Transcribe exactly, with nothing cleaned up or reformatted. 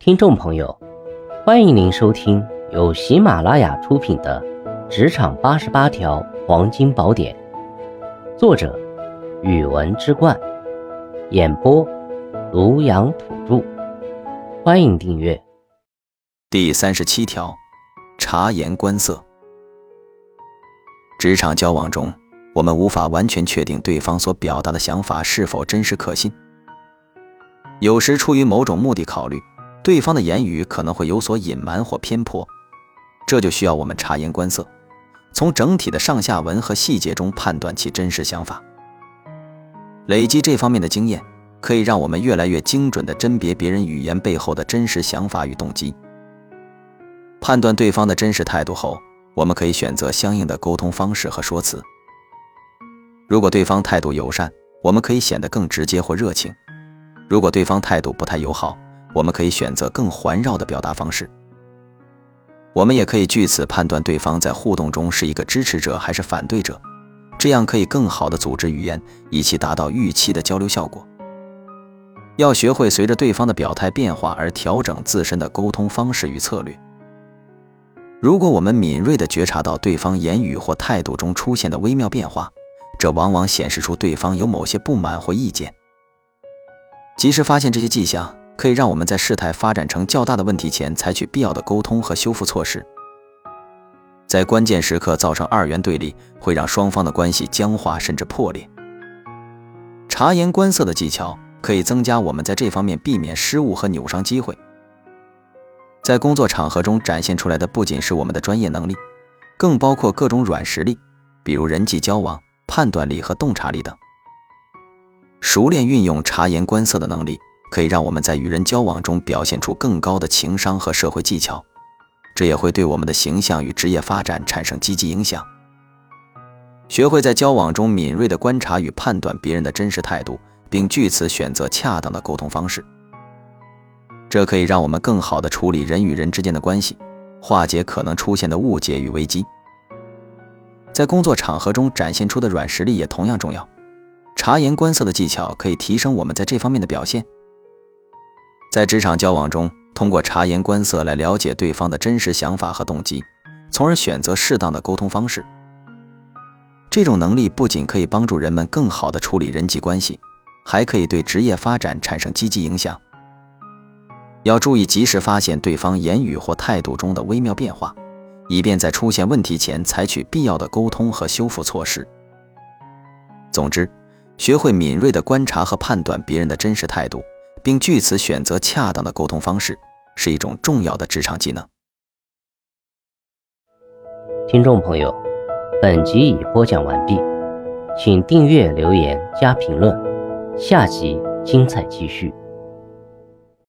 听众朋友，欢迎您收听由喜马拉雅出品的《职场八十八条黄金宝典》，作者语文之冠，演播卢阳土著。欢迎订阅。第三十七条，察言观色。职场交往中，我们无法完全确定对方所表达的想法是否真实可信。有时出于某种目的考虑，对方的言语可能会有所隐瞒或偏颇，这就需要我们察言观色，从整体的上下文和细节中判断其真实想法。累积这方面的经验，可以让我们越来越精准地甄别别人语言背后的真实想法与动机。判断对方的真实态度后，我们可以选择相应的沟通方式和说辞。如果对方态度友善，我们可以显得更直接或热情；如果对方态度不太友好，我们可以选择更环绕的表达方式。我们也可以据此判断对方在互动中是一个支持者还是反对者，这样可以更好地组织语言，以期达到预期的交流效果。要学会随着对方的表态变化而调整自身的沟通方式与策略。如果我们敏锐地觉察到对方言语或态度中出现的微妙变化，这往往显示出对方有某些不满或意见。及时发现这些迹象，可以让我们在事态发展成较大的问题前采取必要的沟通和修复措施。在关键时刻造成二元对立，会让双方的关系僵化甚至破裂。察言观色的技巧可以增加我们在这方面避免失误和扭伤机会。在工作场合中展现出来的不仅是我们的专业能力，更包括各种软实力，比如人际交往、判断力和洞察力等。熟练运用察言观色的能力，可以让我们在与人交往中表现出更高的情商和社会技巧，这也会对我们的形象与职业发展产生积极影响。学会在交往中敏锐地观察与判断别人的真实态度，并据此选择恰当的沟通方式，这可以让我们更好地处理人与人之间的关系，化解可能出现的误解与危机。在工作场合中展现出的软实力也同样重要，察言观色的技巧可以提升我们在这方面的表现。在职场交往中，通过察言观色来了解对方的真实想法和动机，从而选择适当的沟通方式。这种能力不仅可以帮助人们更好地处理人际关系，还可以对职业发展产生积极影响。要注意及时发现对方言语或态度中的微妙变化，以便在出现问题前采取必要的沟通和修复措施。总之，学会敏锐地观察和判断别人的真实态度，并据此选择恰当的沟通方式，是一种重要的职场技能。听众朋友，本集已播讲完毕，请订阅、留言、加评论，下集精彩继续。